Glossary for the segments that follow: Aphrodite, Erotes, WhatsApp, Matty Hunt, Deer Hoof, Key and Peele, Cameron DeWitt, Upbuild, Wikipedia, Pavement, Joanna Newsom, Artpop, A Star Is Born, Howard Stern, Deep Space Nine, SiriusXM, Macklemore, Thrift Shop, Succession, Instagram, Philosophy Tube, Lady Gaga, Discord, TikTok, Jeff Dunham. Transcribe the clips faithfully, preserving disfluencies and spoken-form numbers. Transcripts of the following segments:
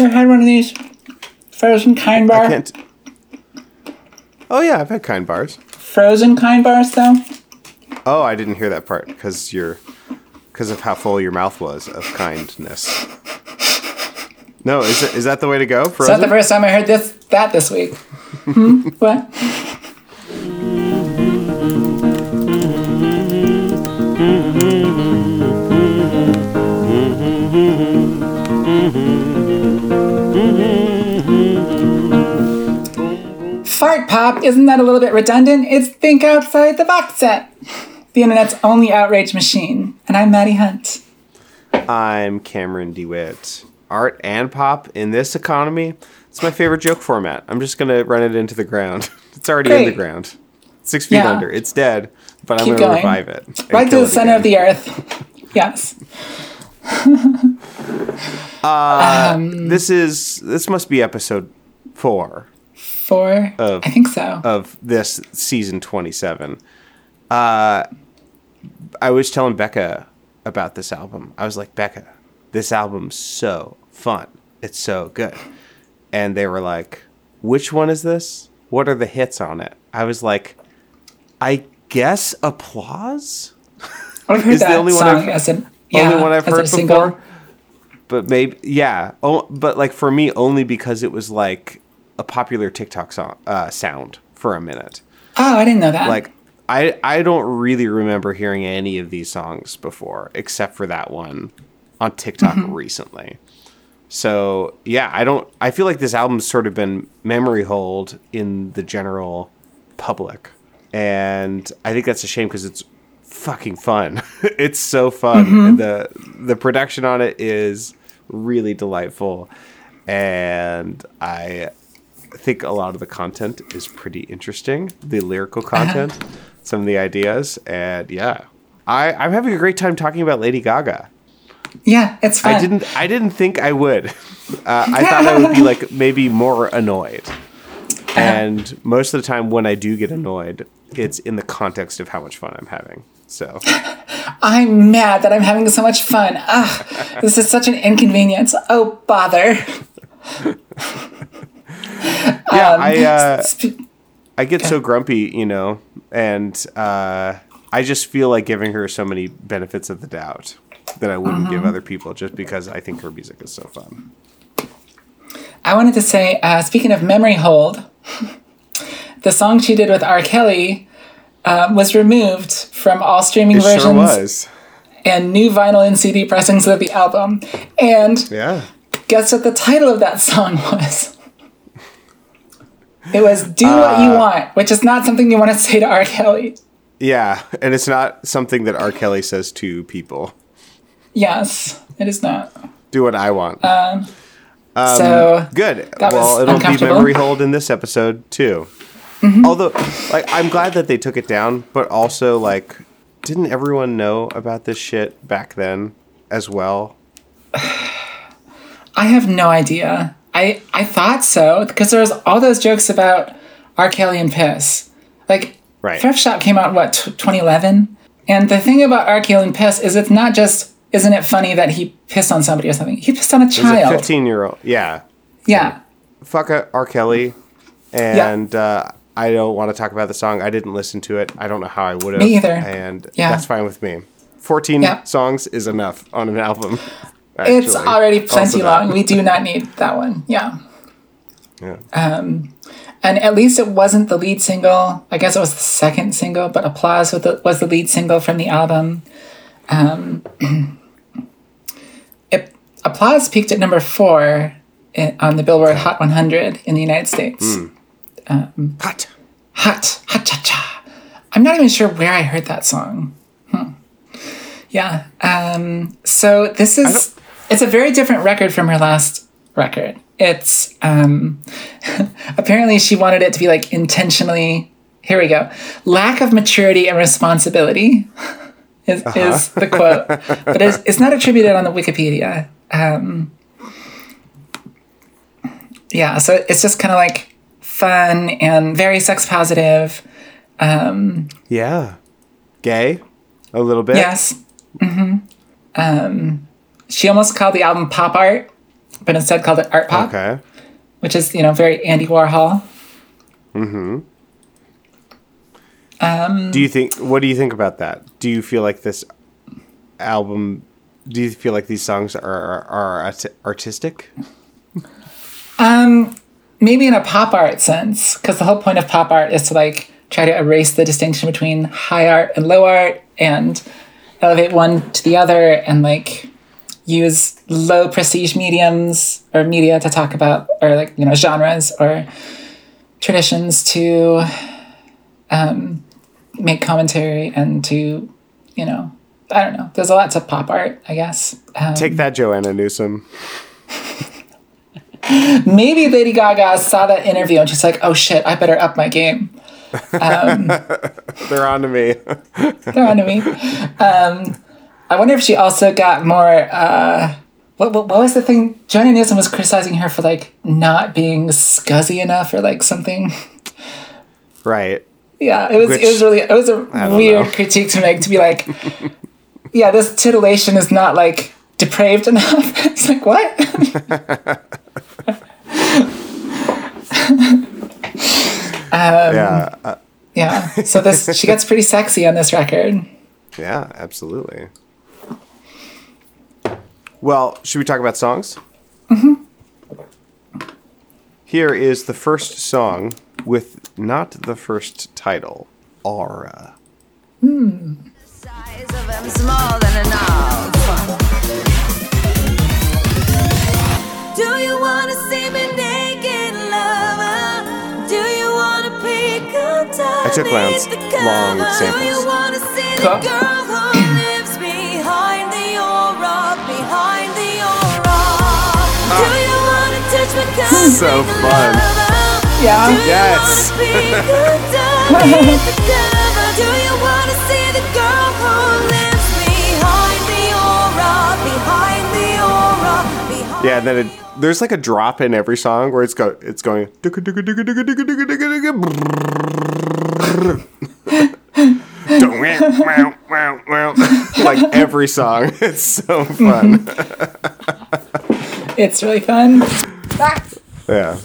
ever had one of these? Frozen Kind Bar? I can't. Oh, yeah, I've had Kind Bars. Frozen Kind Bars, though? Oh, I didn't hear that part because you're, because of how full your mouth was of kindness. No, is it, is that the way to go? Frozen? It's not the first time I heard this that this week. hmm? What? Fart Pop, isn't that a little bit redundant? It's Think Outside the Box Set, the internet's only outrage machine. And I'm Matty Hunt. I'm Cameron DeWitt. Art and pop in this economy, it's my favorite joke format. I'm just going to run it into the ground. It's already Great. in the ground. Six feet yeah. under. It's dead, but Keep I'm going to revive it. Right to the center again. of the earth. Yes. uh, um, this is, this must be episode four. Four? Of, I think so. Of this season twenty-seven. Uh, I was telling Becca about this album. I was like, Becca, this album's so fun. It's so good. And they were like, which one is this? What are the hits on it? I was like, I guess Applause? I've heard is that the only song one I've, as an, yeah, only one I've heard before. But maybe, yeah. Oh, but like for me, only because it was like a popular TikTok song, uh, sound for a minute. Oh, I didn't know that. Like, I, I don't really remember hearing any of these songs before, except for that one on TikTok mm-hmm. recently. So, yeah, I don't, I feel like this album's sort of been memory holed in the general public. And I think that's a shame because it's fucking fun. It's so fun. Mm-hmm. And the the production on it is really delightful. And I think a lot of the content is pretty interesting. The lyrical content, uh-huh. some of the ideas. And yeah, I, I'm having a great time talking about Lady Gaga. Yeah, it's fun. I didn't. I didn't think I would. Uh, I thought I would be like maybe more annoyed. And uh-huh. most of the time, when I do get annoyed, it's in the context of how much fun I'm having. So I'm mad that I'm having so much fun. Ugh, this is such an inconvenience. Oh bother. yeah, um, I. Uh, sp- I get so grumpy, you know, and uh, I just feel like giving her so many benefits of the doubt that I wouldn't mm-hmm. give other people just because I think her music is so fun. I wanted to say, uh, speaking of memory hold, the song she did with R. Kelly uh, was removed from all streaming it versions sure was. and new vinyl and C D pressings of the album. And yeah. guess what the title of that song was? It was Do uh, What You Want, which is not something you want to say to R. Kelly. Yeah, and it's not something that R. Kelly says to people. Yes, it is not. Do what I want. Um, um, so good. Well, it'll be memory hold in this episode too. Mm-hmm. Although, like, I'm glad that they took it down, but also, like, didn't everyone know about this shit back then as well? I have no idea. I I thought so because there was all those jokes about R. Kelly and piss. Like, right. Thrift Shop came out what t- twenty eleven, and the thing about R. Kelly and piss is it's not just isn't it funny that he pissed on somebody or something? He pissed on a child. He's a fifteen-year-old. Yeah. Yeah. Fuck R. Kelly. And yeah. uh, I don't want to talk about the song. I didn't listen to it. I don't know how I would have. Me either. And yeah. that's fine with me. fourteen yeah. songs is enough on an album. Actually. It's already plenty long. We do not need that one. Yeah. Yeah. Um, and at least it wasn't the lead single. I guess it was the second single, but Applause was the, was the lead single from the album. Um, it, Applause peaked at number four in, on the Billboard Hot one hundred in the United States. Mm. Um, hot. Hot. Hot cha cha. I'm not even sure where I heard that song. Hmm. Yeah. Um, so this is, it's a very different record from her last record. It's, um, apparently she wanted it to be like intentionally, here we go, lack of maturity and responsibility. Is, uh-huh. is the quote, but it's, it's not attributed on the Wikipedia. Um, yeah, so it's just kind of like fun and very sex positive. Um, yeah, gay, a little bit. Yes. Mm-hmm. Um, she almost called the album pop art but instead called it art pop, okay. which is, you know, very Andy Warhol. Mm-hmm. Um, do you think, what do you think about that? Do you feel like this album, do you feel like these songs are, are, are artistic? Um, maybe in a pop art sense, because the whole point of pop art is to like try to erase the distinction between high art and low art and elevate one to the other and like use low prestige mediums or media to talk about, or like, you know, genres or traditions to um, make commentary and to, you know, I don't know. There's a lot to pop art, I guess. Um, Take that, Joanna Newsom. Maybe Lady Gaga saw that interview and she's like, oh shit, I better up my game. Um, they're on to me. They're on to me. Um, I wonder if she also got more, uh, what, what, what was the thing? Joanna Newsom was criticizing her for like not being scuzzy enough or like something. Right. Yeah, it was, Which, it was really, it was a weird know. critique to make, to be like, yeah, this titillation is not like depraved enough. It's like, what? um, yeah. Uh, yeah. So this, she gets pretty sexy on this record. Yeah, absolutely. Well, should we talk about songs? Mm-hmm. Here is the first song with not the first title, Aura. Hmm. The size of him small than enough. Do you want to see me naked, lover? Do you want to pick up time? I took rounds, long samples. Do you want to see the girl who lives behind the aura, behind the aura? Do you want to touch me? So fun. Yeah. Do you yes. want to pick up time? Do you want to see the girl? Yeah, and then it, there's like a drop in every song where it's go it's going. Like every song, it's so fun. It's really fun. Yeah.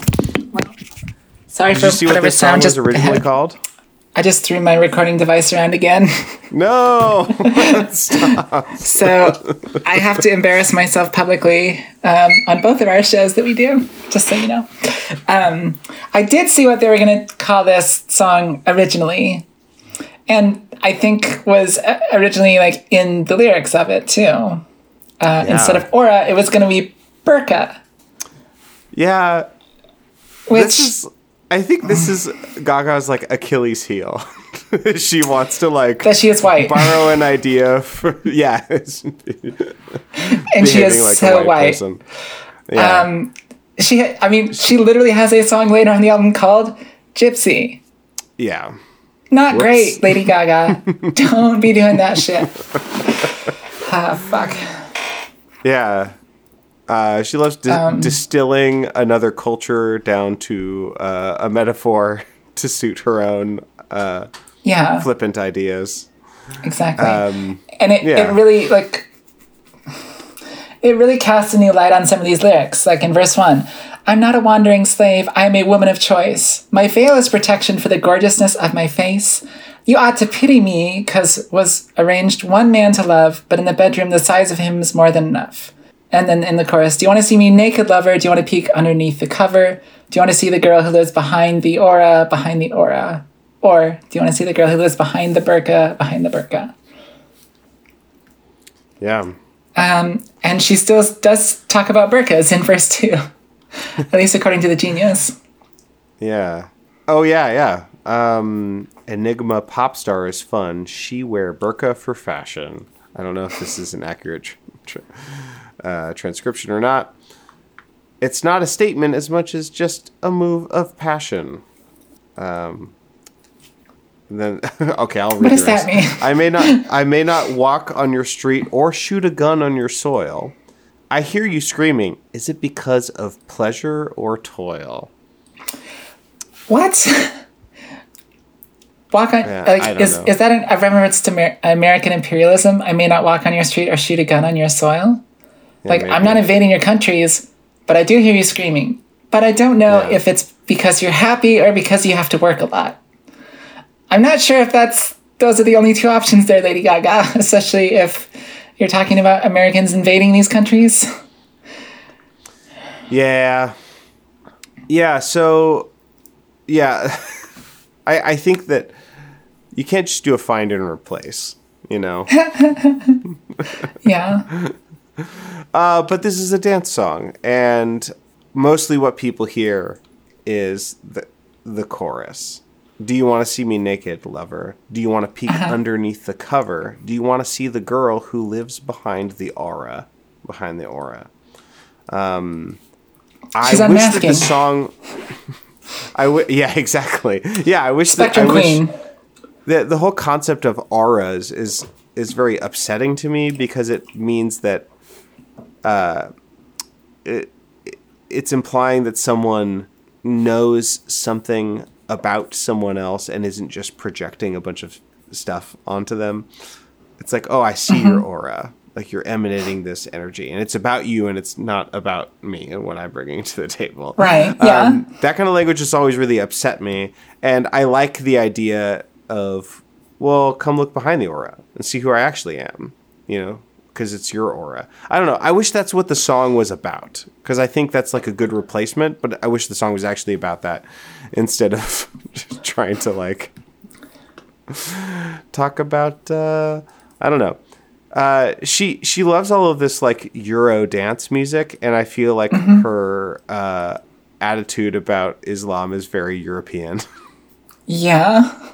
Sorry Did for you see whatever what sound was originally had, called. I just threw my recording device around again. No. Stop. So I have to embarrass myself publicly um, on both of our shows that we do, just so you know. Um, I did see what they were going to call this song originally, and I think was originally like in the lyrics of it too. Uh, yeah. Instead of aura, it was going to be burka. Yeah. Which this is, I think this is Gaga's like Achilles heel. She wants to like that she is white. Borrow an idea for yeah, and she is like so white. white. Yeah. Um, she, I mean, she literally has a song later on the album called "Gypsy." Yeah, not Whoops. great, Lady Gaga. Don't be doing that shit. Ah, fuck. Yeah, uh, she loves di- um, distilling another culture down to uh, a metaphor to suit her own. Uh, Yeah. Flippant ideas. Exactly. Um, and it, yeah. it really, like, it really casts a new light on some of these lyrics. Like in verse one, I'm not a wandering slave. I am a woman of choice. My veil is protection for the gorgeousness of my face. You ought to pity me because was arranged one man to love, but in the bedroom, the size of him is more than enough. And then in the chorus, do you want to see me naked, lover? Do you want to peek underneath the cover? Do you want to see the girl who lives behind the aura, behind the aura? Or do you want to see the girl who lives behind the burqa, behind the burqa? Yeah. Um, and she still does talk about burqas in verse two, at least according to the Genius. Yeah. Oh, yeah, yeah. Um, Enigma pop star is fun. She wear burqa for fashion. I don't know if this is an accurate tra- uh, transcription or not. It's not a statement as much as just a move of passion. Um... Then okay, I'll read. What does that mean? I may not, I may not walk on your street or shoot a gun on your soil. I hear you screaming. Is it because of pleasure or toil? What? Walk on? Yeah, like, I don't is know. Is that an, a reference to Amer- American imperialism? I may not walk on your street or shoot a gun on your soil. Yeah, like maybe. I'm not invading your countries. but I do hear you screaming. But I don't know yeah. if it's because you're happy or because you have to work a lot. I'm not sure if that's those are the only two options there, Lady Gaga, especially if you're talking about Americans invading these countries. Yeah. Yeah, so, yeah, I, I think that you can't just do a find and replace, you know? yeah. Uh, but this is a dance song, and mostly what people hear is the the chorus. Do you want to see me naked, lover? Do you want to peek uh-huh. underneath the cover? Do you want to see the girl who lives behind the aura? Behind the aura. Um, She's I unmasking. wish that the song... I w- yeah, exactly. Yeah, I wish Spectrum that... I Queen. Wish the, the whole concept of auras is, is very upsetting to me because it means that... Uh, it, it's implying that someone knows something about someone else and isn't just projecting a bunch of stuff onto them. It's like, oh, I see mm-hmm. your aura. Like you're emanating this energy and it's about you and it's not about me and what I'm bringing to the table. Right. Yeah. Um, that kind of language has always really upset me. And I like the idea of, well, come look behind the aura and see who I actually am, you know, because it's your aura. I don't know. I wish that's what the song was about because I think that's like a good replacement, but I wish the song was actually about that instead of trying to like talk about, uh, I don't know. Uh, she she loves all of this like Euro dance music, and I feel like mm-hmm. her uh, attitude about Islam is very European. Yeah.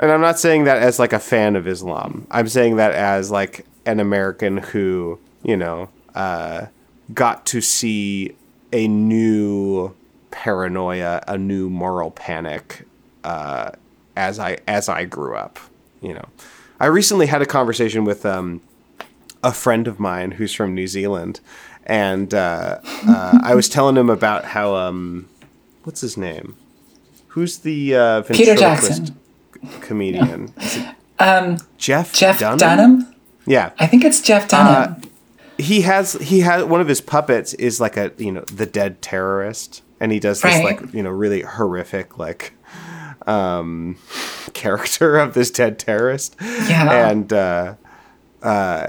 And I'm not saying that as like a fan of Islam. I'm saying that as like an American who, you know, uh, got to see a new paranoia, a new moral panic uh, as I as I grew up. You know, I recently had a conversation with um, a friend of mine who's from New Zealand, and uh, uh, I was telling him about how um, what's his name? Who's the uh, ventriloquist comedian? No. Is it um, Jeff Jeff Dunham? Dunham? Yeah, I think it's Jeff Dunham. Uh, he has he has one of his puppets is like a you know the dead terrorist, and he does this right. like you know really horrific like. Um, character of this dead terrorist, yeah, and uh, uh,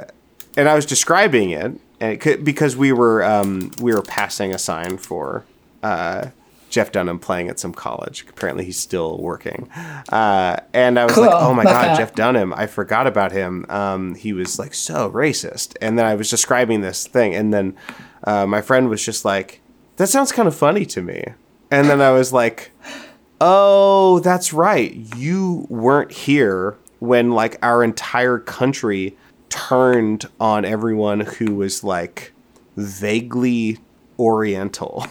and I was describing it, and it could, because we were um, we were passing a sign for uh, Jeff Dunham playing at some college. Apparently, he's still working, uh, and I was cool. like, "Oh my Love god, that. Jeff Dunham! I forgot about him. Um, he was like so racist." And then I was describing this thing, and then uh, my friend was just like, "That sounds kind of funny to me," and then I was like. Oh, that's right. You weren't here when like our entire country turned on everyone who was like vaguely Oriental,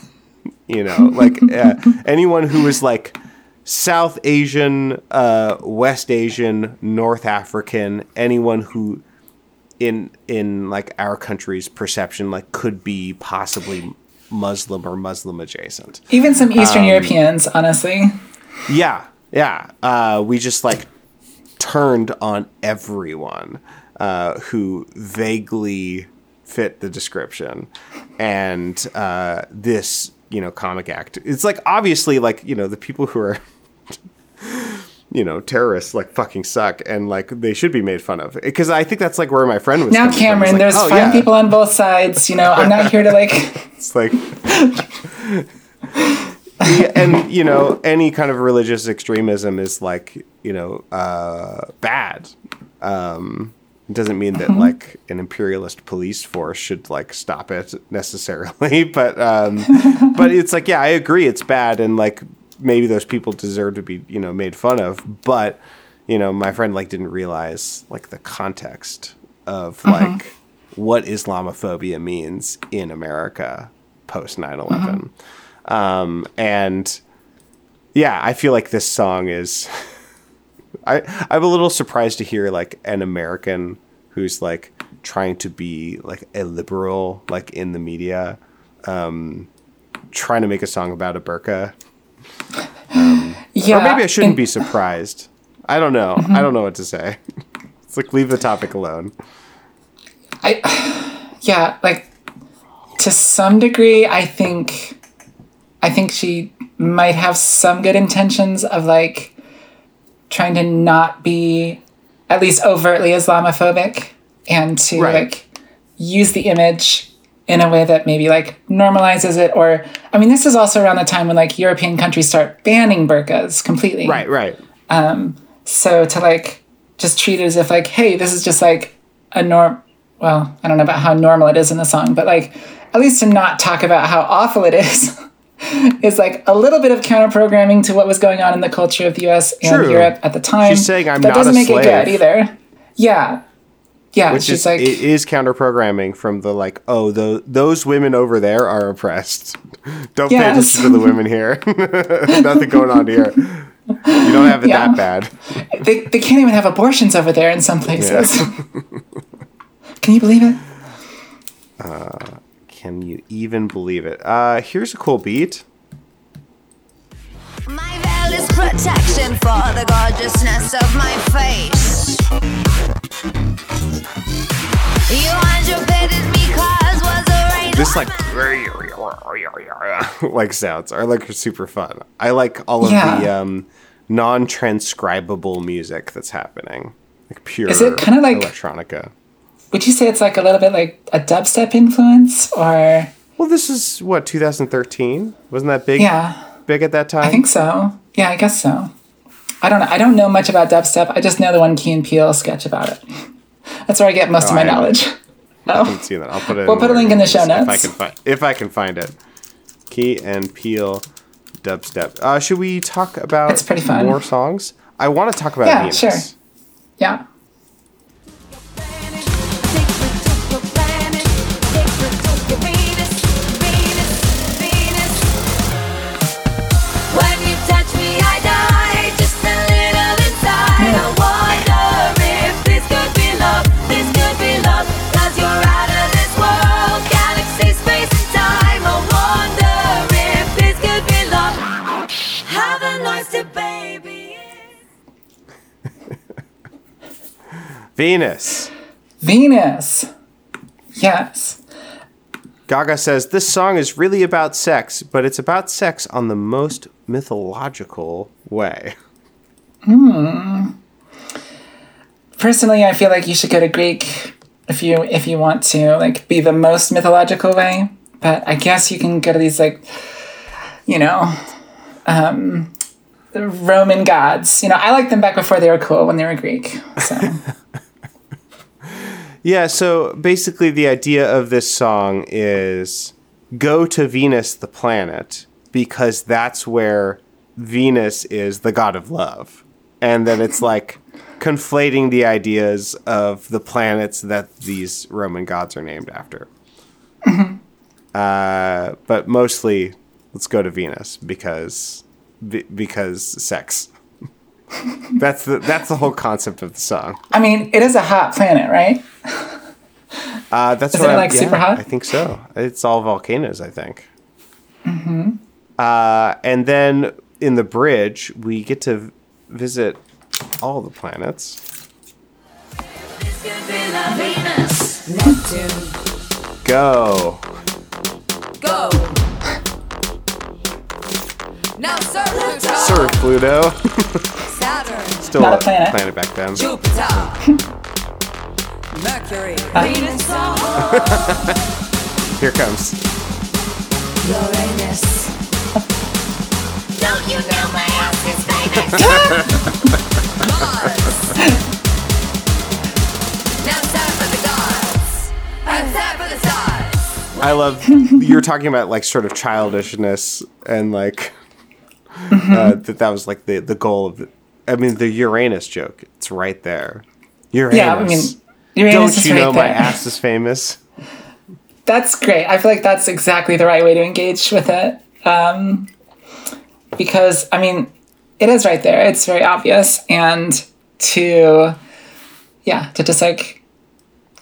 you know, like uh, anyone who was like South Asian, uh, West Asian, North African, anyone who in in like our country's perception, like could be possibly Muslim or Muslim adjacent. Even some Eastern um, Europeans, honestly. Yeah, yeah. Uh, we just like turned on everyone uh, who vaguely fit the description. And uh, this, you know, comic act. It's like obviously like, you know, the people who are, you know, terrorists like fucking suck and like they should be made fun of. Because I think that's like where my friend was. Now, Cameron, like, there's oh, fine yeah. people on both sides. You know, I'm not here to like... It's like, and, you know, any kind of religious extremism is like, you know, uh, bad. Um, it doesn't mean that mm-hmm. like an imperialist police force should like stop it necessarily. But, um, but it's like, yeah, I agree. It's bad. And like, maybe those people deserve to be, you know, made fun of. But, you know, my friend like didn't realize like the context of mm-hmm. like what Islamophobia means in America. Post nine eleven. Uh-huh. Um, and yeah, I feel like this song is, I, I'm a little surprised to hear like an American who's like trying to be like a liberal, like in the media, um, trying to make a song about a burqa. Um, yeah. Or maybe I shouldn't and- be surprised. I don't know. Mm-hmm. I don't know what to say. It's like, leave the topic alone. I, yeah, like to some degree, I think, I think she might have some good intentions of like trying to not be at least overtly Islamophobic and to right. like use the image in a way that maybe like normalizes it. Or, I mean, this is also around the time when like European countries start banning burqas completely. Right. Right. Um, so to like, just treat it as if like, hey, this is just like a norm. Well, I don't know about how normal it is in the song, but like, at least to not talk about how awful it is, is like a little bit of counter programming to what was going on in the culture of the U S and True. Europe at the time. She's saying I'm that not doesn't a make slave. It good either. Yeah. Yeah. Which she's is, like, it is counter programming from the like, oh, the, those women over there are oppressed. Don't yes. pay attention to the women here. Nothing going on here. You don't have it yeah. that bad. They they can't even have abortions over there in some places. Yeah. Can you believe it? Uh, can you even believe it? Uh, here's a cool beat. My veil is protection for the gorgeousness of my face. You underpainted me cause was a rain. This like like sounds are like super fun. I like all of yeah. the um, non-transcribable music that's happening. Like pure is it kind of like electronica? Would you say it's like a little bit like a dubstep influence or? Well, this is what, two thousand thirteen? Wasn't that big? Yeah. Big at that time? I think so. Yeah, I guess so. I don't know. I don't know much about dubstep. I just know the one Key and Peele sketch about it. That's where I get most oh, of my I knowledge. I haven't oh. seen that. I'll put it. We'll in put a link in the show notes if I can find if I can find it. Key and Peele dubstep. Uh, should we talk about it's pretty fun. More songs? I want to talk about yeah, Venus. Yeah, sure. Yeah. Venus. Venus. Yes. Gaga says, this song is really about sex, but it's about sex on the most mythological way. Hmm. Personally, I feel like you should go to Greek if you if you want to, like, be the most mythological way. But I guess you can go to these, like, you know, um, the Roman gods. You know, I liked them back before they were cool when they were Greek. So... Yeah, so basically the idea of this song is go to Venus, the planet, because that's where Venus is the god of love. And then it's like conflating the ideas of the planets that these Roman gods are named after. Mm-hmm. Uh, but mostly, let's go to Venus because b- because sex. That's the that's the whole concept of the song. I mean, it is a hot planet, right? Uh, that's is what it I, like yeah, super hot? I think so. It's all volcanoes, I think. Mm-hmm. Uh, and then in the bridge, we get to visit all the planets. Go. Go. Now, Sir Pluto. Sir Pluto. Saturn. Still not a planet. planet back then. Jupiter. Mercury. Venus. Here comes. Uranus. Don't you know my ass is famous? Mars. Now time for the gods. And time for the stars. I love. You're talking about like sort of childishness and like. Mm-hmm. Uh, that that was like the, the goal of the, I mean the Uranus joke, it's right there. Uranus. Yeah, I mean, Uranus don't you right know there. My ass is famous? That's great. I feel like that's exactly the right way to engage with it, um, because I mean it is right there. It's very obvious, and to yeah to just like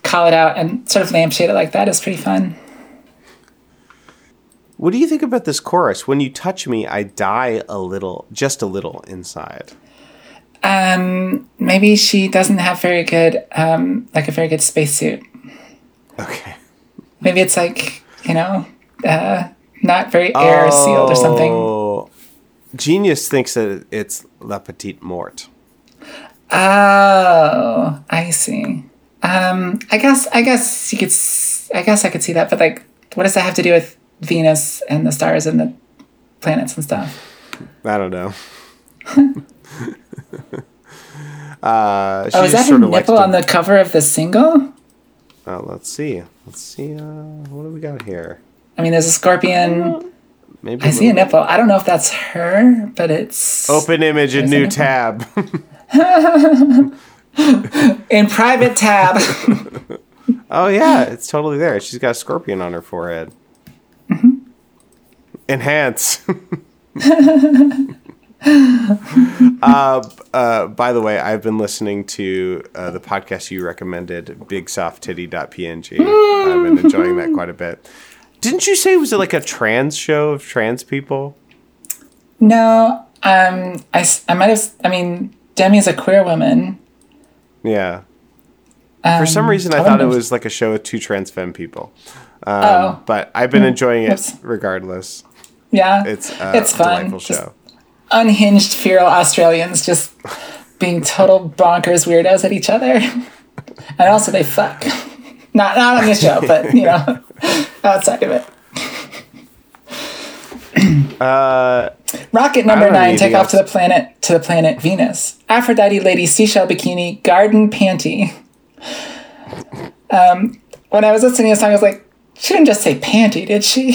call it out and sort of lampshade it like that is pretty fun. What do you think about this chorus? When you touch me, I die a little, just a little inside. Um, maybe she doesn't have very good, um, like a very good spacesuit. Okay. Maybe it's like, you know, uh, not very air oh, sealed or something. Genius thinks that it's La Petite Morte. Oh, I see. Um, I guess, I guess you could, s- I guess I could see that, but like, what does that have to do with Venus and the stars and the planets and stuff? I don't know. uh, she oh, is that her nipple to... on the cover of the single? Uh, let's see. Let's see. Uh, what do we got here? I mean, there's a scorpion. Maybe I a see a nipple. Bit. I don't know if that's her, but it's... Open image in new tab. In private tab. Oh, yeah. It's totally there. She's got a scorpion on her forehead. Mm-hmm. Enhance. uh, uh, by the way, I've been listening to uh, the podcast you recommended, big soft titty dot p n g. I've been enjoying that quite a bit. Didn't you say, was it like a trans show of trans people? No, um, I, I might have, I mean, Demi is a queer woman. Yeah. Um, For some reason, I, I thought it was like a show with two trans femme people. Um, oh. But I've been enjoying it Oops. regardless. Yeah, it's a it's fun. Delightful show. Just unhinged, feral Australians just being total bonkers weirdos at each other, and also they fuck. Not not on this show, but you know, outside of it. Uh, Rocket number nine, take off else. to the planet to the planet Venus. Aphrodite, lady, seashell bikini, garden panty. Um, when I was listening to the song, I was like, she didn't just say panty, did she?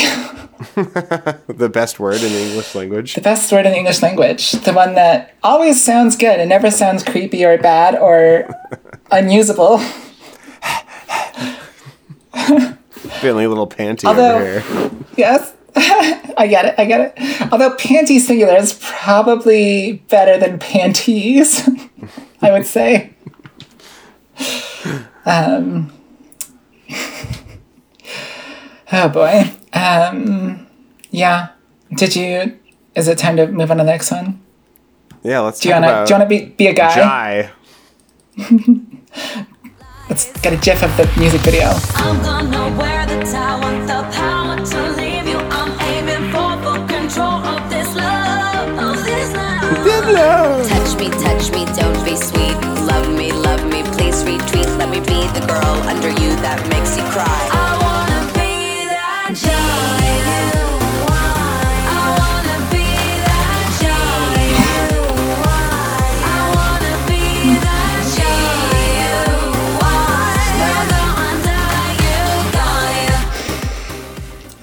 The best word in the English language. The best word in the English language. The one that always sounds good and never sounds creepy or bad or unusable. Finally, little panty Although, over here. Yes. I get it. I get it. Although panty singular is probably better than panties, I would say. Um... Oh boy. Um, yeah. Did you, is it time to move on to the next one? Yeah, let's do you wanna, about do you want to be, be a guy? Let's get a gif of the music video. I'm gonna wear the towel with the power to leave you. I'm aiming for full control of this love, of this love. This love. Touch me, touch me, don't be sweet. Love me, love me, please retweet. Let me be the girl under you that makes you cry. I want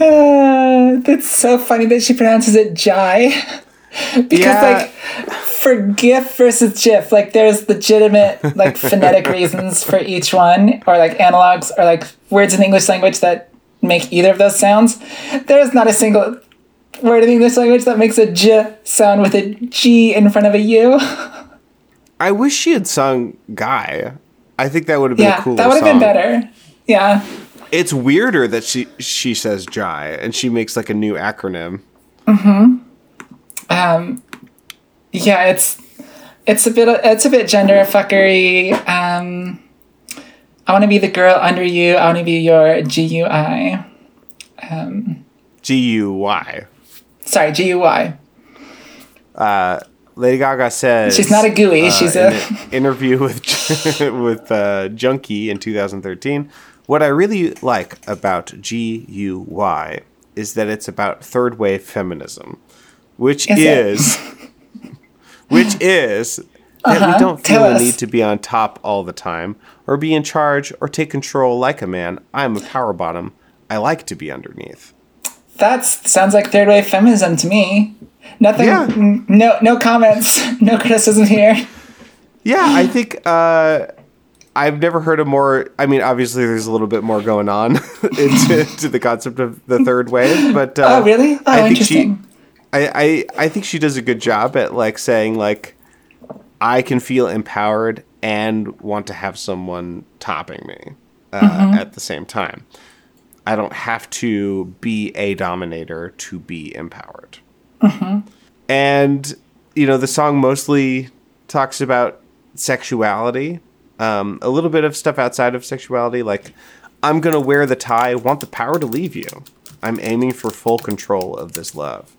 Uh, that's so funny that she pronounces it jai. Because, yeah. like, for GIF versus GIF, like, there's legitimate, like, phonetic reasons for each one, or, like, analogs, or, like, words in the English language that make either of those sounds. There's not a single word in the English language that makes a j sound with a g in front of a u. I wish she had sung guy. I think that would have been yeah, a cooler song. Yeah, that would have been better. Yeah. It's weirder that she she says Jai, and she makes, like, a new acronym. Mm-hmm. Um, yeah, it's it's a bit it's a bit gender fuckery. Um, I want to be the girl under you. I want to be your G U I. Um, G U Y. Sorry, G U Y. Uh, Lady Gaga says... She's not a G U I. Uh, she's in a... an interview with, with uh, Junkie in two thousand thirteen... What I really like about G U Y is that it's about third wave feminism, which is, is which is uh-huh. that we don't feel Tell the us. need to be on top all the time or be in charge or take control like a man. I'm a power bottom. I like to be underneath. That sounds like third wave feminism to me. Nothing. Yeah. N- no, no comments. No criticism here. Yeah, I think... Uh, I've never heard of more. I mean, obviously, there's a little bit more going on into to the concept of the third wave, but uh, oh, really? Oh, I think interesting. She, I, I, I think she does a good job at like saying like, I can feel empowered and want to have someone topping me uh, mm-hmm. at the same time. I don't have to be a dominator to be empowered. Mm-hmm. And you know, the song mostly talks about sexuality. Um, a little bit of stuff outside of sexuality, like I'm going to wear the tie, want the power to leave you. I'm aiming for full control of this love.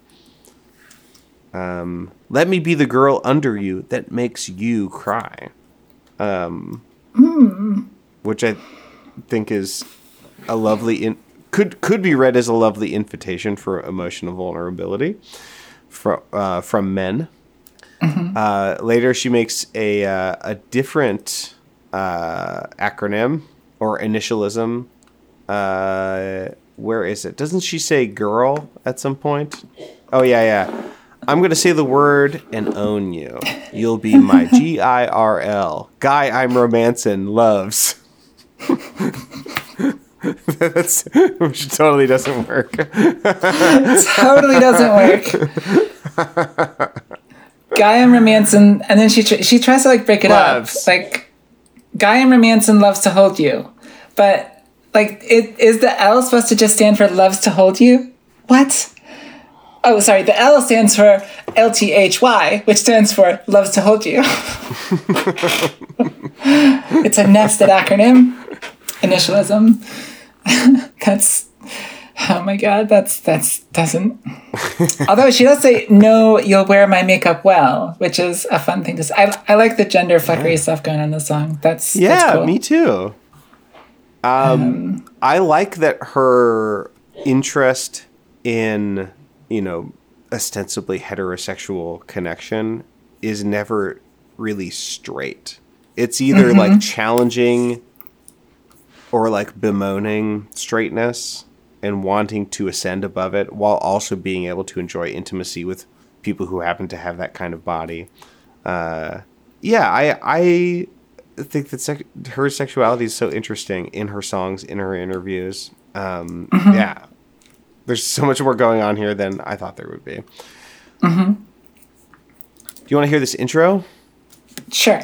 Um, let me be the girl under you that makes you cry. Um, mm. Which I think is a lovely... In- could could be read as a lovely invitation for emotional vulnerability from, uh, from men. Mm-hmm. Uh, later, she makes a, uh, a different uh, acronym or initialism. Uh, where is it? Doesn't she say girl at some point? Oh, yeah, yeah. I'm going to say the word and own you. You'll be my G I R L. Guy I'm romancing loves. That's, which totally doesn't work. Totally doesn't work. Guy I'm romancing, and then she tr- she tries to like break it loves. up. Like, guy I'm romancing loves to hold you, but like, it, is the L supposed to just stand for loves to hold you? What? Oh, sorry. The L stands for L T H Y, which stands for loves to hold you. It's a nested acronym. Initialism. That's, oh my God, that's, that's, doesn't. Although she does say, no, you'll wear my makeup well, which is a fun thing to say. I, I like the gender fuckery yeah. stuff going on in the song. That's, yeah, that's cool. Me too. Um, um, I like that her interest in, you know, ostensibly heterosexual connection is never really straight. It's either mm-hmm. like challenging or like bemoaning straightness and wanting to ascend above it while also being able to enjoy intimacy with people who happen to have that kind of body. Uh, yeah, I I think that sec- her sexuality is so interesting in her songs, in her interviews. Um, mm-hmm. Yeah, there's so much more going on here than I thought there would be. Mm-hmm. Do you want to hear this intro? Sure.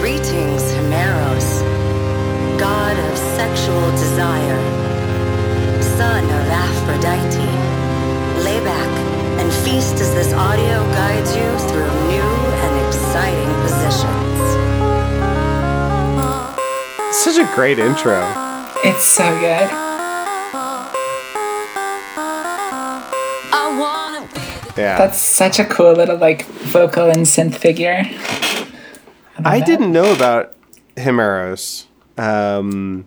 Greetings, Eros, god of sexual desire, son of Aphrodite. Lay back and feast as this audio guides you through new and exciting positions. Such a great intro. It's so good. I wanna be the yeah. That's such a cool little like vocal and synth figure. I that. didn't know about him, Eros. Um,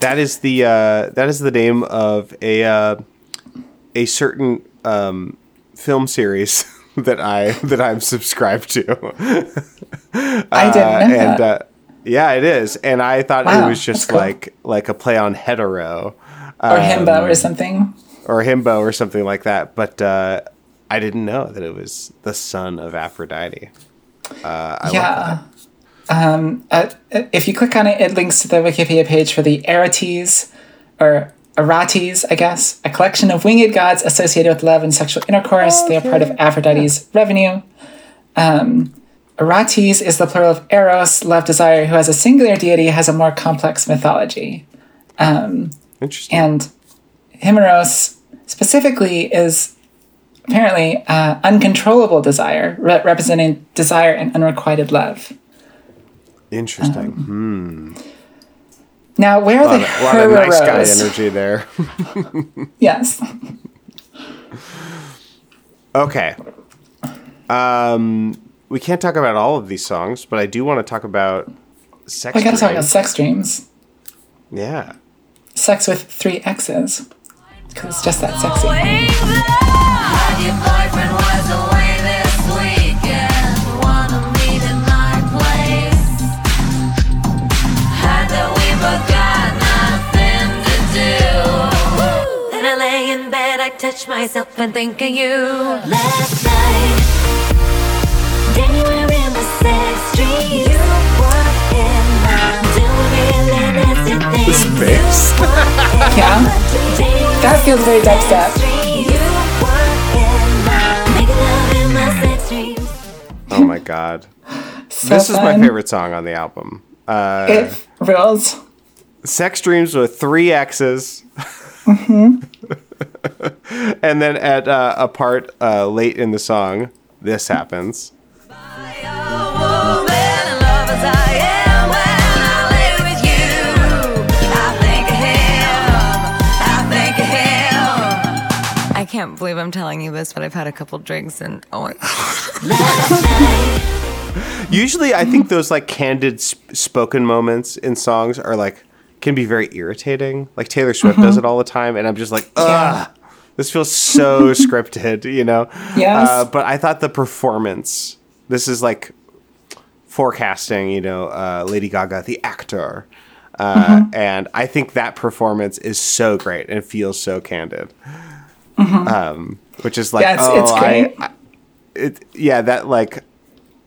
that is the uh, that is the name of a uh, a certain um, film series that I that I'm subscribed to. uh, I didn't know and, that. Uh, yeah, it is, and I thought wow, it was just cool. like like a play on hetero um, or himbo or something or himbo or something like that. But uh, I didn't know that it was the son of Aphrodite. Uh, I yeah. Um, uh, if you click on it, it links to the Wikipedia page for the Erotes, or Erotes, I guess, a collection of winged gods associated with love and sexual intercourse. Okay. They are part of Aphrodite's yeah. revenue. Um, Erotes is the plural of Eros, love, desire, who has a singular deity, has a more complex mythology. Um, Interesting. And Himeros specifically is... apparently, uh, uncontrollable desire, re- representing desire and unrequited love. Interesting. Um, hmm. Now, where a lot, the a lot of nice guy energy there. Yes. Okay. Um, we can't talk about all of these songs, but I do want to talk about sex. We got to talk about sex dreams. Yeah. Sex with three X's, because it's just that sexy. Your boyfriend was away this weekend. Wanna meet in my place. Had that we both got nothing to do. Then I lay in bed, I touch myself and think of you. Last night, then you were in the sex dream. You were in my doing everything. The space. Yeah. That feels very dubstep. Oh my God. So this fun. Is my favorite song on the album. Uh, it rules. Sex Dreams with three X's. Mm-hmm. And then at uh, a part uh, late in the song, this happens. By a woman, love as I am, can't believe I'm telling you this, but I've had a couple drinks and oh my god. Usually I think those like candid sp- spoken moments in songs are like, can be very irritating. Like Taylor Swift mm-hmm. does it all the time and I'm just like, ugh, yeah. this feels so scripted, you know? Yes. Uh, but I thought the performance, this is like forecasting, you know, uh, Lady Gaga, the actor. Uh, mm-hmm. And I think that performance is so great and it feels so candid. Mm-hmm. Um, which is like, yeah, it's, oh, it's I, I, it, yeah, that like,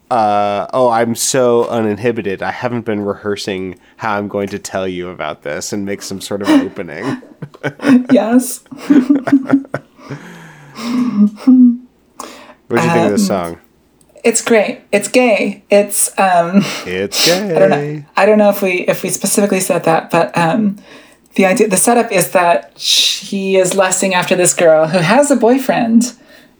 uh, oh, I'm so uninhibited. I haven't been rehearsing how I'm going to tell you about this and make some sort of opening. Yes. What do you um, think of this song? It's great. It's gay. It's um, it's gay. I don't know. I don't know if we if we specifically said that, but um, the idea, the setup is that he is lusting after this girl who has a boyfriend,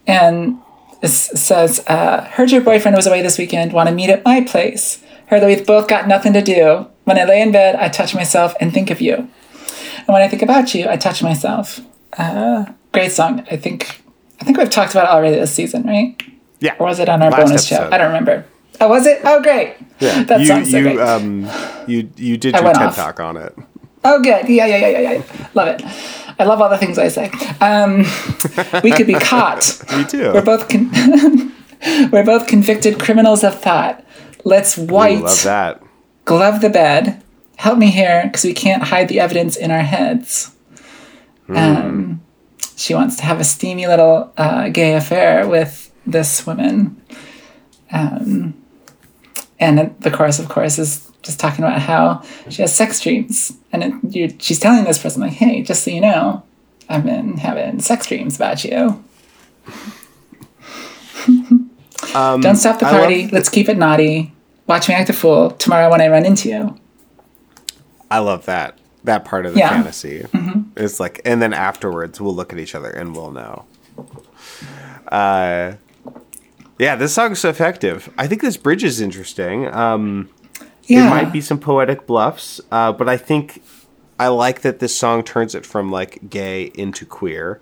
and is, says, uh, "Heard your boyfriend was away this weekend. Want to meet at my place? Heard that we've both got nothing to do. When I lay in bed, I touch myself and think of you, and when I think about you, I touch myself." Uh, great song. I think I think we've talked about it already this season, right? Yeah. Or was it on our Last bonus episode. Show? I don't remember. Oh, was it? Oh, great. Yeah. That you, sounds so you, great. Um, you, you did I your TED off. Talk on it. Oh, good. Yeah, yeah, yeah, yeah, yeah. Love it. I love all the things I say. Um, we could be caught. Me too. We're both con- we're both convicted criminals of thought. Let's white. Ooh, love that. Glove the bed. Help me here, because we can't hide the evidence in our heads. Mm. Um, she wants to have a steamy little uh, gay affair with this woman, um, and the chorus, of course, is just talking about how she has sex dreams, and it, you, she's telling this person like, "Hey, just so you know, I've been having sex dreams about you." um, Don't stop the party. Love- Let's keep it naughty. Watch me act a fool tomorrow when I run into you. I love that that part of the yeah. fantasy. Mm-hmm. It's like, and then afterwards, we'll look at each other and we'll know. Uh, Yeah, this song's so effective. I think this bridge is interesting. Um, yeah. There might be some poetic bluffs, uh, but I think I like that this song turns it from, like, gay into queer.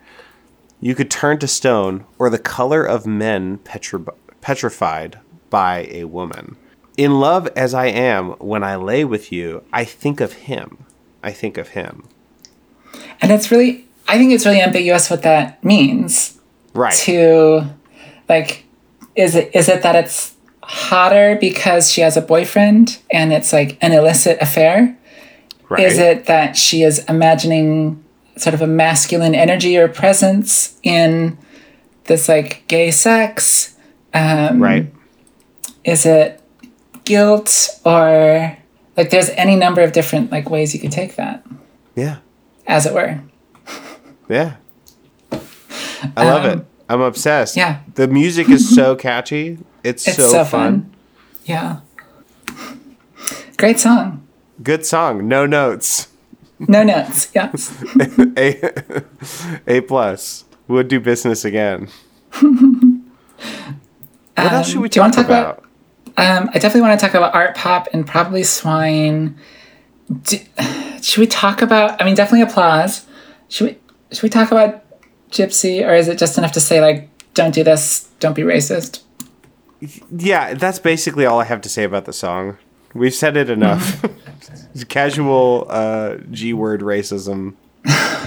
You could turn to stone or the color of men petri- petrified by a woman. In love as I am, when I lay with you, I think of him. I think of him. And it's really, I think it's really ambiguous what that means. Right. To, like... Is it is it that it's hotter because she has a boyfriend and it's like an illicit affair? Right. Is it that she is imagining sort of a masculine energy or presence in this like gay sex? Um, right. Is it guilt or like there's any number of different like ways you could take that? Yeah. As it were. Yeah. I love um, it. I'm obsessed. Yeah. The music is so catchy. It's, it's so, so fun. fun. Yeah. Great song. Good song. No notes. No notes. Yeah. A, A plus. We'll do business again. What um, else should we talk, talk about? about um, I definitely want to talk about Art Pop and probably Swine. Do, should we talk about, I mean, definitely Applause. Should we, should we talk about Gypsy, or is it just enough to say like, don't do this, don't be racist? Yeah, that's basically all I have to say about the song. We've said it enough. Casual uh, G-word racism.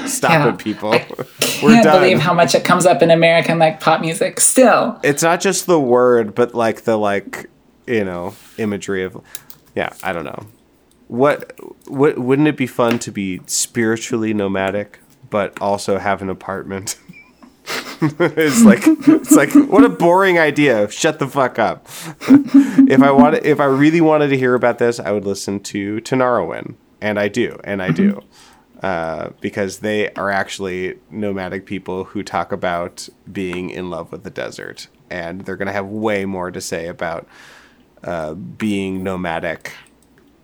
Stop yeah. it, people. I We're can't done. Believe how much it comes up in American like pop music. Still, it's not just the word, but like the like you know imagery of. Yeah, I don't know. What? What? Wouldn't it be fun to be spiritually nomadic? But also have an apartment. It's like it's like what a boring idea. Shut the fuck up. If I wanted, if I really wanted to hear about this, I would listen to Tanarowin, and I do, and I do, uh, because they are actually nomadic people who talk about being in love with the desert, and they're gonna have way more to say about uh, being nomadic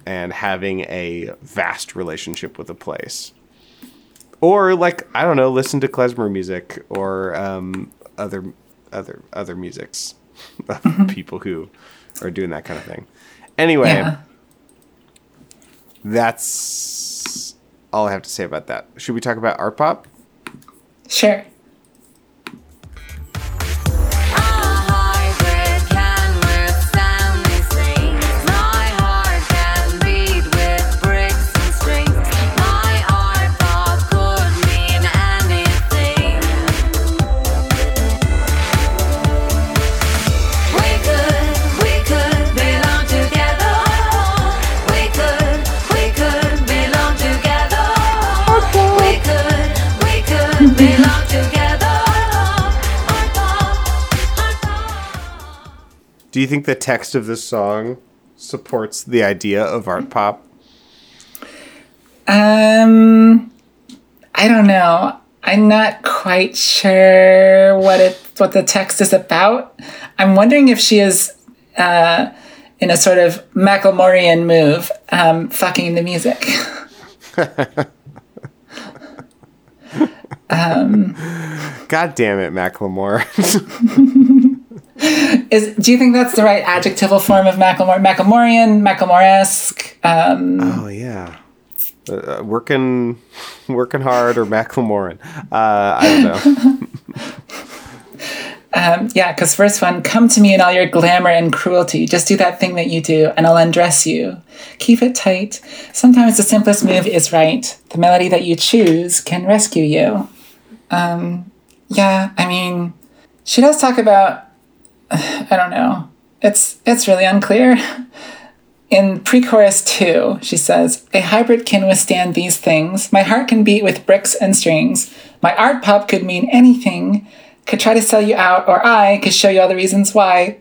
and having a vast relationship with a place. Or like I don't know, listen to klezmer music or um, other other other musics of mm-hmm. people who are doing that kind of thing. Anyway, yeah. That's all I have to say about that. Should we talk about Art Pop? Sure. Do you think the text of this song supports the idea of art pop? Um, I don't know. I'm not quite sure what it what the text is about. I'm wondering if she is uh, in a sort of Macklemorean move, um, fucking the music. um, God damn it, Macklemore. Is, do you think that's the right adjectival form of Macklemore? Macklemorean, Macklemore-esque? Um, oh, yeah. Uh, working working hard or Macklemorean. Uh, I don't know. um, yeah, because first one, come to me in all your glamour and cruelty. Just do that thing that you do, and I'll undress you. Keep it tight. Sometimes the simplest move is right. The melody that you choose can rescue you. Um, yeah, I mean, she does talk about... I don't know. It's it's really unclear. In pre-chorus two, she says, a hybrid can withstand these things. My heart can beat with bricks and strings. My art pop could mean anything. Could try to sell you out, or I could show you all the reasons why.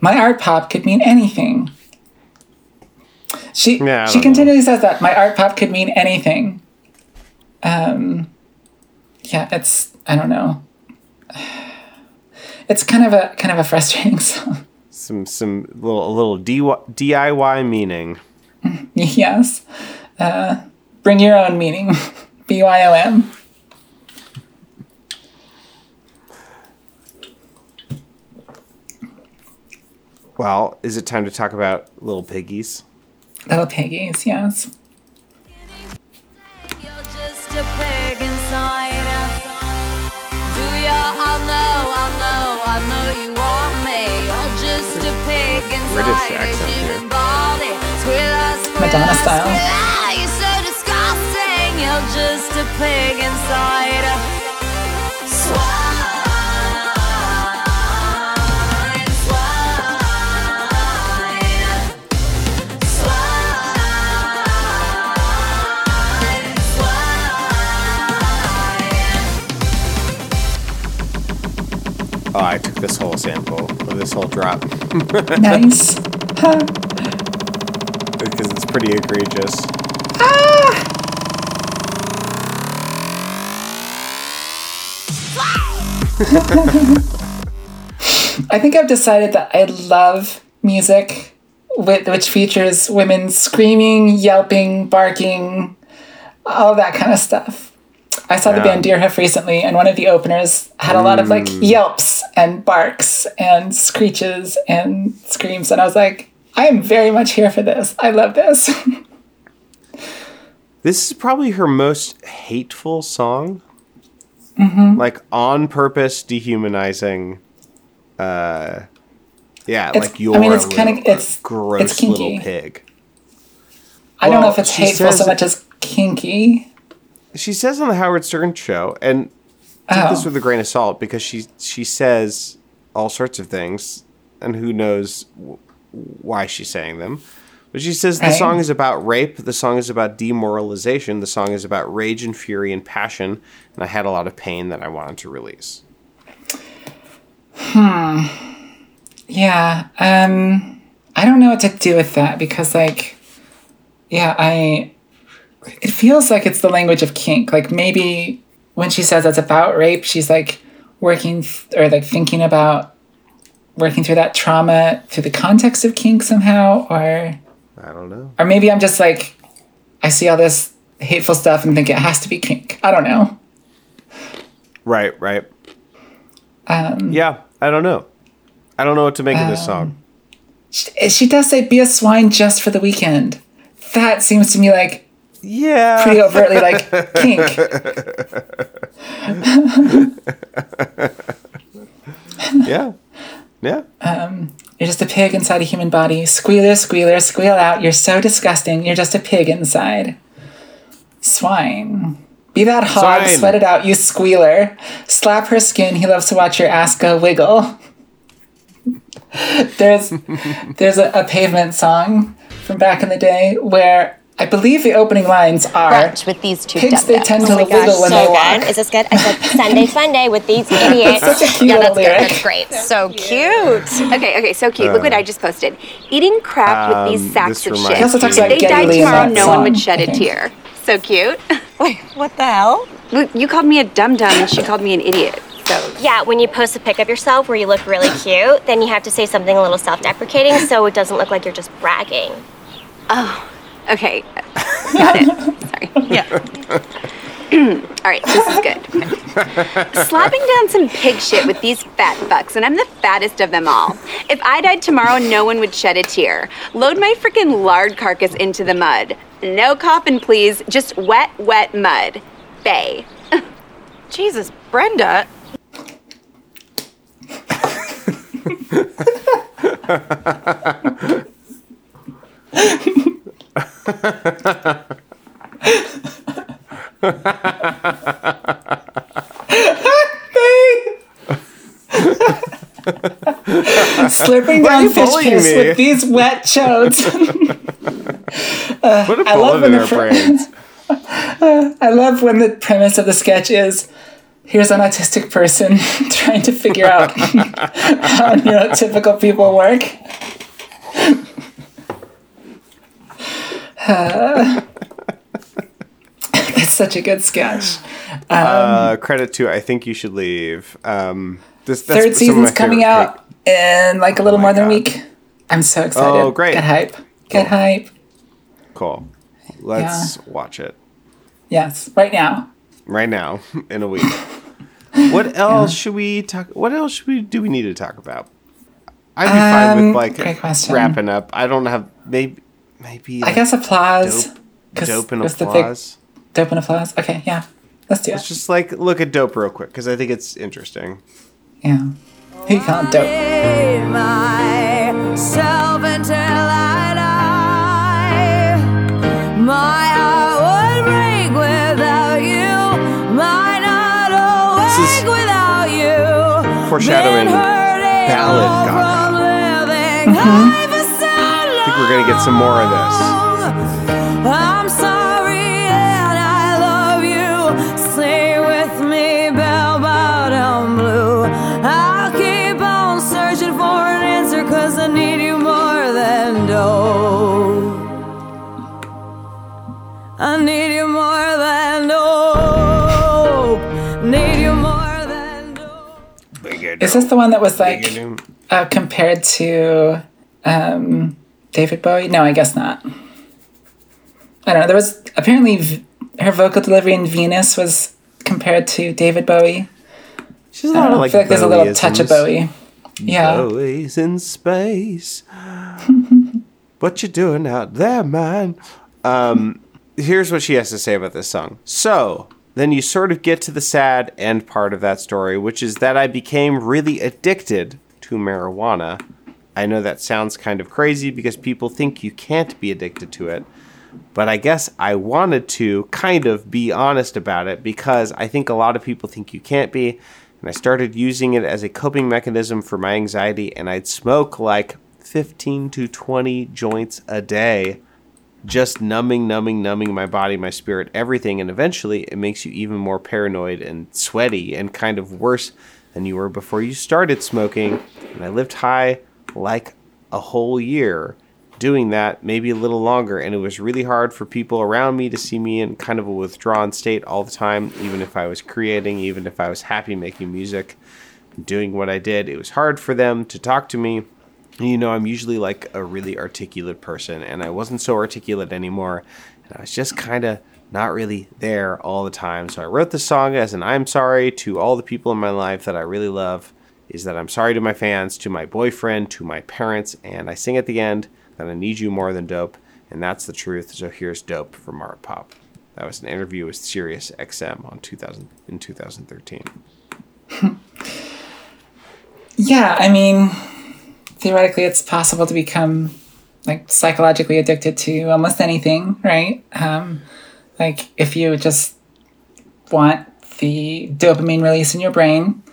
My art pop could mean anything. She yeah, she continually know. says that. My art pop could mean anything. Um, yeah, it's, I don't know. It's kind of a kind of a frustrating song. Some some little a little D I Y meaning. Yes, uh, bring your own meaning. B Y O M. Well, is it time to talk about Little Piggies? Little Piggies, yes. You're just a pig inside. British accent here. Madonna style. Oh, I took this whole sample. This whole drop. Nice. Huh. Because it's pretty egregious. Ah! I think I've decided that I love music with, which features women screaming, yelping, barking, all that kind of stuff. I saw yeah. the band Deer Hoof recently, and one of the openers had a lot of like yelps and barks and screeches and screams, and I was like, I am very much here for this. I love this. This is probably her most hateful song. Mm-hmm. Like on purpose dehumanizing. Uh, yeah, it's, like you're I mean, it's kind of it's gross it's kinky. Little pig. I well, don't know if it's hateful so much as kinky. She says on the Howard Stern show, and take oh. this with a grain of salt, because she she says all sorts of things, and who knows w- why she's saying them. But she says right. The song is about rape, the song is about demoralization, the song is about rage and fury and passion, and I had a lot of pain that I wanted to release. Hmm. Yeah. Um. I don't know what to do with that, because, like, yeah, I... It feels like it's the language of kink. Like maybe when she says it's about rape, she's like working th- or like thinking about working through that trauma through the context of kink somehow, or I don't know. Or maybe I'm just like, I see all this hateful stuff and think it has to be kink. I don't know. Right, right. Um, yeah, I don't know. I don't know what to make um, of this song. She, she does say, be a swine just for the weekend. That seems to me like, yeah, pretty overtly like kink. yeah, yeah. Um, you're just a pig inside a human body. Squealer, squealer, squeal out. You're so disgusting. You're just a pig inside. Swine. Be that hog. Swine. Sweat it out. You squealer. Slap her skin. He loves to watch your ass go wiggle. there's there's a, a Pavement song from back in the day where. I believe the opening lines are brunch with these two pigs. They tend to oh wiggle gosh, when so they walk. Good. Is this good? I said Sunday fun day with these idiots. That's such a cute yeah, that's lyric. Good. That's great. So, so cute. cute. Okay, okay, so cute. Uh, Look what I just posted. Eating crap um, with these sacks of shit. If they died tomorrow, no song, one would shed a tear. So cute. Wait, what the hell? Look, you called me a dum dum, and she called me an idiot. So yeah, when you post a pic of yourself where you look really cute, then you have to say something a little self-deprecating so it doesn't look like you're just bragging. Oh. Okay, got it. Sorry. Yeah. All right, this is good. Slapping down some pig shit with these fat fucks, and I'm the fattest of them all. If I died tomorrow, no one would shed a tear. Load my freaking lard carcass into the mud. No coffin, please. Just wet, wet mud. Bay. Jesus, Brenda. Slurping down fish piss me? With these wet chodes. uh, Put a I love when in the pre- brains. uh, I love when the premise of the sketch is here's an autistic person trying to figure out how neurotypical people work. Uh, it's such a good sketch. Um, uh, credit to I Think You Should Leave. Um, this that's third season's coming out pick. in like a little oh more God. than a week. I'm so excited. Oh, great. Get hype. Get cool. hype. Cool. Let's yeah. watch it. Yes, right now. Right now, in a week. What else yeah. should we talk? What else should we do? We need to talk about. I'd be um, fine with like a, wrapping up. I don't have maybe. Maybe I like guess applause. Dope, dope and applause. Big, dope and applause. Okay, yeah. Let's do Let's it. Let's just like look at dope real quick because I think it's interesting. Yeah. He called dope. I made myself until I die. My heart would break without you. Might not awake without you. Foreshadowing ballad Gaga. Mm-hmm. We're gonna get some more of this. I'm sorry and I love you. Stay with me, bell bottom blue. I'll keep on searching for an answer cause I need you more than dope. I need you more than dope. Need you more than dope. Is this the one that was like uh, compared to um David Bowie? No, I guess not. I don't know. There was apparently v- her vocal delivery in Venus was compared to David Bowie. She's a lot of like I feel like there's a little touch of Bowie. Yeah. Bowie's in space. What you doing out there, man? Um, here's what she has to say about this song. So then you sort of get to the sad end part of that story, which is that I became really addicted to marijuana. I know that sounds kind of crazy because people think you can't be addicted to it, but I guess I wanted to kind of be honest about it because I think a lot of people think you can't be, and I started using it as a coping mechanism for my anxiety, and I'd smoke like fifteen to twenty joints a day, just numbing, numbing, numbing my body, my spirit, everything, and eventually it makes you even more paranoid and sweaty and kind of worse than you were before you started smoking, and I lived high like a whole year doing that, maybe a little longer, and it was really hard for people around me to see me in kind of a withdrawn state all the time, even if I was creating, even if I was happy making music, doing what I did. It was hard for them to talk to me. You know, I'm usually like a really articulate person, and I wasn't so articulate anymore, and I was just kind of not really there all the time. So I wrote this song as an I'm sorry to all the people in my life that I really love, is that I'm sorry to my fans, to my boyfriend, to my parents, and I sing at the end that I need you more than dope, and that's the truth, so here's dope from Art Pop. That was an interview with SiriusXM on two thousand in two thousand thirteen. Yeah, I mean, theoretically it's possible to become like psychologically addicted to almost anything, right? Um, like if you just want the dopamine release in your brain,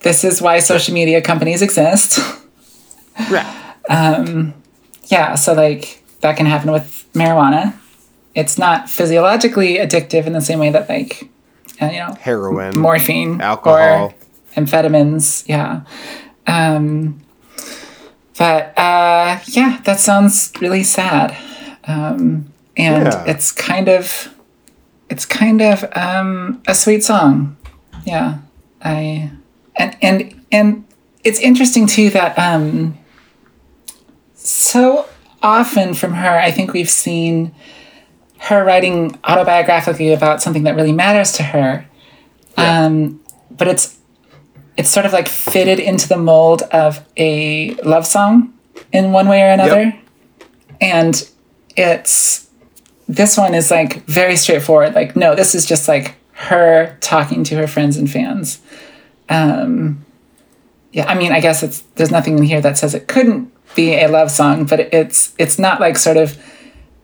this is why social media companies exist. Right. Um, yeah, so like that can happen with marijuana. it's not physiologically addictive in the same way that, like, you know, heroin, morphine, alcohol, or amphetamines. Yeah. Um, but, uh, yeah, that sounds really sad. Um, and yeah. it's kind of, it's kind of, um, a sweet song. Yeah. I, and, and, and it's interesting too that, um, so often from her, I think we've seen her writing autobiographically about something that really matters to her. Yeah. Um, but it's, it's sort of like fitted into the mold of a love song in one way or another. Yep. And it's, this one is like very straightforward. Like, no, this is just like her talking to her friends and fans. Um, yeah. I mean, I guess it's, there's nothing in here that says it couldn't be a love song, but it's, it's not like sort of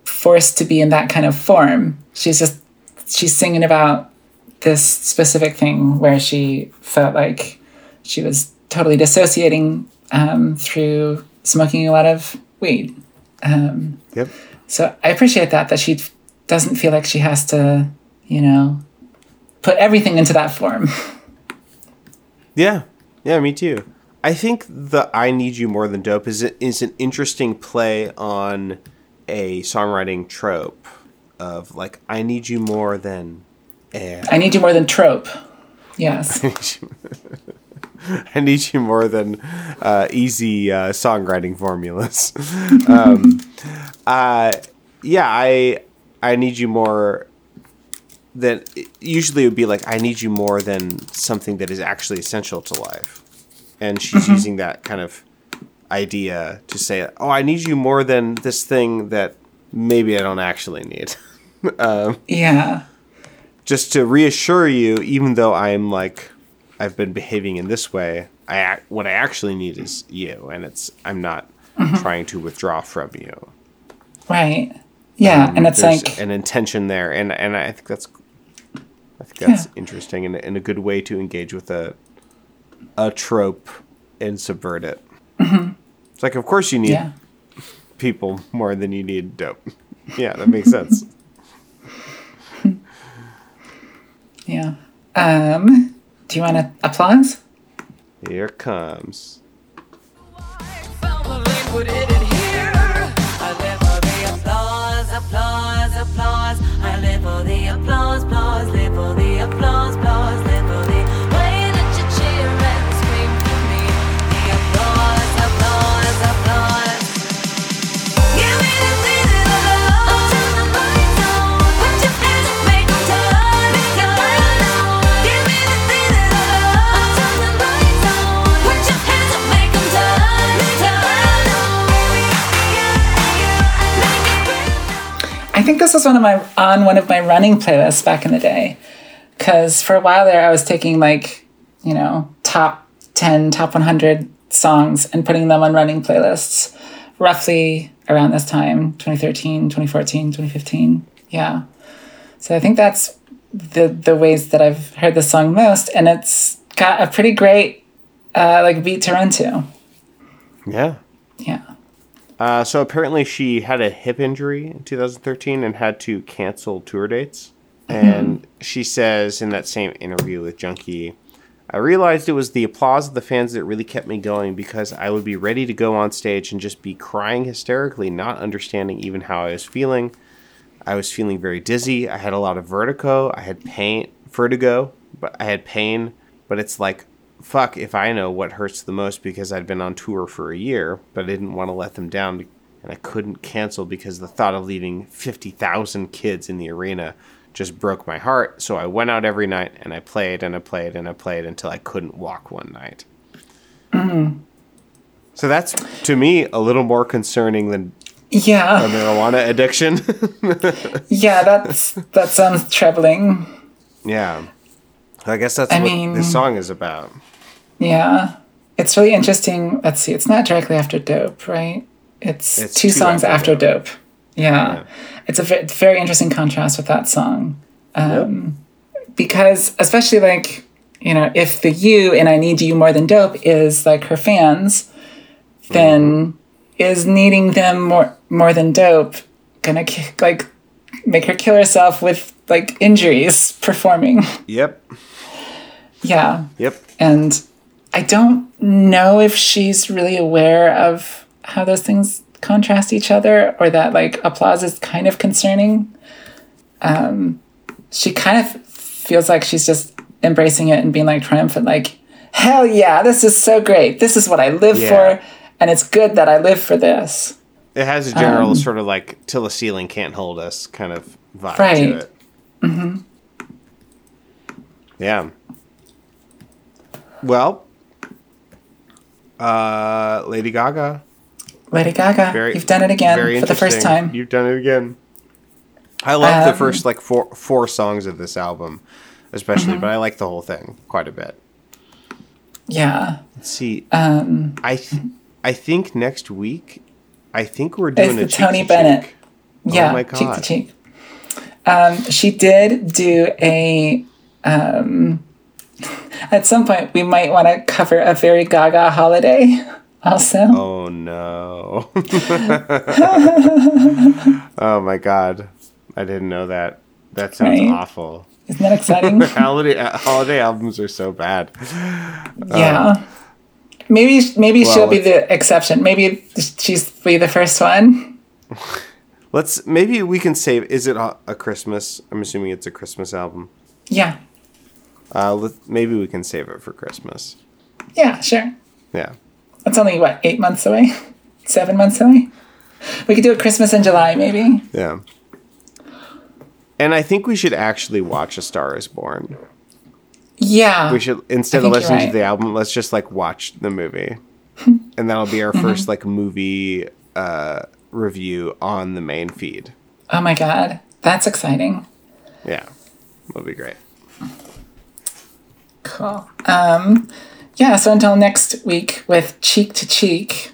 forced to be in that kind of form. She's just, she's singing about this specific thing where she felt like she was totally dissociating um, through smoking a lot of weed. Um, yep. So I appreciate that, that she doesn't feel like she has to, you know, put everything into that form. Yeah. Yeah, me too. I think the I Need You More Than Dope is, is an interesting play on a songwriting trope of, like, I need you more than air. I need you more than trope. Yes. I need you, I need you more than uh, easy uh, songwriting formulas. um, uh, yeah, I I need you more than... Usually it would be, like, I need you more than something that is actually essential to life. And she's mm-hmm. using that kind of idea to say, oh, I need you more than this thing that maybe I don't actually need. um, yeah. Just to reassure you, even though I'm like, I've been behaving in this way, I what I actually need is you. And it's, I'm not mm-hmm. trying to withdraw from you. Right. Yeah. Um, and it's like an intention there. And, and I think that's, I think that's yeah. interesting and, and a good way to engage with a, a trope and subvert it. Mm-hmm. It's like, of course you need yeah. people more than you need dope. Yeah, that makes sense. Yeah. Um, do you want to applause? Here it comes. I think this was one of my on one of my running playlists back in the day, because for a while there I was taking, like, you know, top ten, top one hundred songs and putting them on running playlists roughly around this time, twenty thirteen, twenty fourteen, twenty fifteen. Yeah. So I think that's the the ways that I've heard this song most, and it's got a pretty great uh, like beat to run to. Yeah. Yeah. Uh, so apparently she had a hip injury in two thousand thirteen and had to cancel tour dates. Mm-hmm. And she says in that same interview with Junkie, I realized it was the applause of the fans that really kept me going, because I would be ready to go on stage and just be crying hysterically, not understanding even how I was feeling. I was feeling very dizzy. I had a lot of vertigo. I had pain, vertigo, but I had pain, but it's like, fuck if I know what hurts the most, because I'd been on tour for a year, but I didn't want to let them down, and I couldn't cancel because the thought of leaving fifty thousand kids in the arena just broke my heart. So I went out every night and I played and I played and I played until I couldn't walk one night. Mm-hmm. So that's, to me, a little more concerning than yeah. a marijuana addiction. yeah, that's that sounds troubling. Yeah. I guess that's I what mean, this song is about. Yeah. It's really interesting. Let's see. It's not directly after Dope, right? It's, it's two, two songs after, after Dope. Dope. Yeah. yeah. It's a v- very interesting contrast with that song. Um, yep. Because especially, like, you know, if the you and I Need You More Than Dope is like her fans, then mm-hmm. is needing them more, more than dope going to, like, make her kill herself with like injuries performing. Yep. Yeah. Yep. And I don't know if she's really aware of how those things contrast each other, or that like applause is kind of concerning. Um, she kind of feels like she's just embracing it and being like triumphant, like, hell yeah, this is so great. This is what I live yeah. for. And it's good that I live for this. It has a general um, sort of like till the ceiling can't hold us kind of vibe right. to it. Mm-hmm. Yeah. Well, uh, Lady Gaga. Lady Gaga. Very, You've done it again for the first time. You've done it again. I love um, the first like four four songs of this album, especially, mm-hmm. but I like the whole thing quite a bit. Yeah. Let's see. Um, I th- I think next week, I think we're doing it's a the Tony Bennett. Cheek. Yeah. Oh my God. Cheek to cheek. Um, she did do a. Um, at some point, we might want to cover a very Gaga holiday. Also. Oh no. Oh my God. I didn't know that. That sounds right. awful. Isn't that exciting? holiday uh, holiday albums are so bad. Yeah. Um, maybe maybe well, she'll be the exception. Maybe she's be the first one. Let's maybe we can save. Is it a, a Christmas? I'm assuming it's a Christmas album. Yeah. Uh, let, maybe we can save it for Christmas. Yeah, sure. Yeah. That's only what eight months away, seven months away. We could do a Christmas in July, maybe. Yeah. And I think we should actually watch A Star Is Born. Yeah. We should, instead of listening right. to the album, let's just like watch the movie. And that'll be our mm-hmm. first like movie uh, review on the main feed. Oh my God. That's exciting. Yeah. It'll be great. Cool. Um, yeah. So until next week with Cheek to Cheek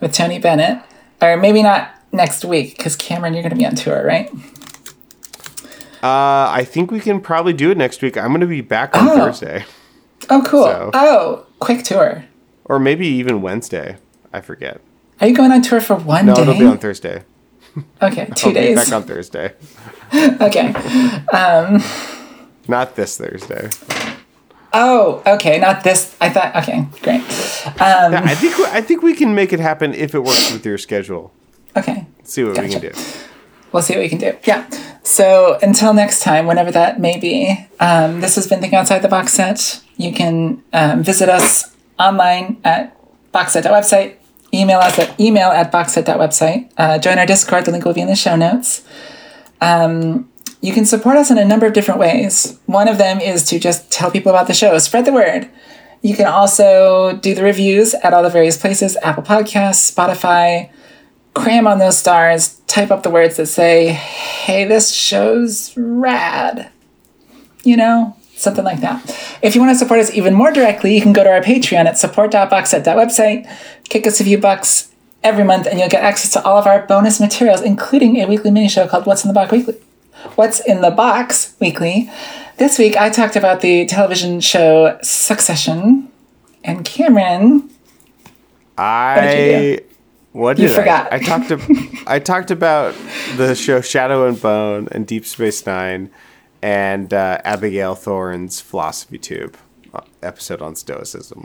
with Tony Bennett, or maybe not next week, because Cameron, you're going to be on tour, right? Uh, I think we can probably do it next week. I'm going to be back on oh. Thursday. Oh, cool. So. Oh, quick tour. Or maybe even Wednesday. I forget. Are you going on tour for one no, day? No, it'll be on Thursday. Okay, two I'll days. I'll be back on Thursday. Okay. Um, not this Thursday. Oh, okay. Not this. I thought, okay, great. Um, yeah, I think we, I think we can make it happen if it works with your schedule. Okay. Let's see what gotcha. we can do. We'll see what we can do. Yeah. So until next time, whenever that may be, um, this has been Think Outside the Box Set. You can um, visit us online at boxset dot website, email us at email at boxset dot website, uh, join our Discord, the link will be in the show notes. Um, you can support us in a number of different ways. One of them is to just tell people about the show, spread the word. You can also do the reviews at all the various places, Apple Podcasts, Spotify. Cram on those stars, type up the words that say, hey, this show's rad. You know, something like that. If you want to support us even more directly, you can go to our Patreon at support dot box set dot website, kick us a few bucks every month, and you'll get access to all of our bonus materials, including a weekly mini show called What's in the Box Weekly. What's in the Box Weekly. This week, I talked about the television show Succession. And Cameron, I... what did you do? What did you forgot. I, I talked to, I talked about the show Shadow and Bone and Deep Space Nine and uh, Abigail Thorne's Philosophy Tube episode on Stoicism.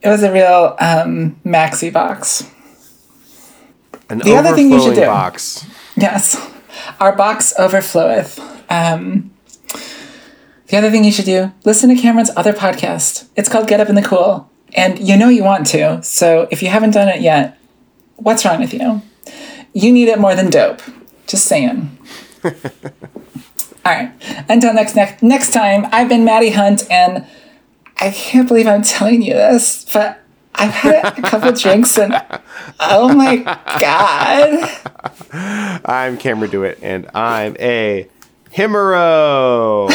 It was a real um, maxi box. An the other thing you should do. Box. Yes. Our box overfloweth. Um, the other thing you should do, listen to Cameron's other podcast. It's called Get Up in the Cool. And you know you want to. So if you haven't done it yet, what's wrong with you? You need it more than dope. Just saying. All right. Until next next next time, I've been Matty Hunt, and I can't believe I'm telling you this, but I've had a couple drinks, and oh my God. I'm Cameron DeWitt, and I'm a himero.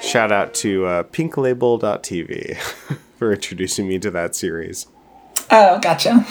Shout out to uh, pink label dot t v for introducing me to that series. Oh, gotcha.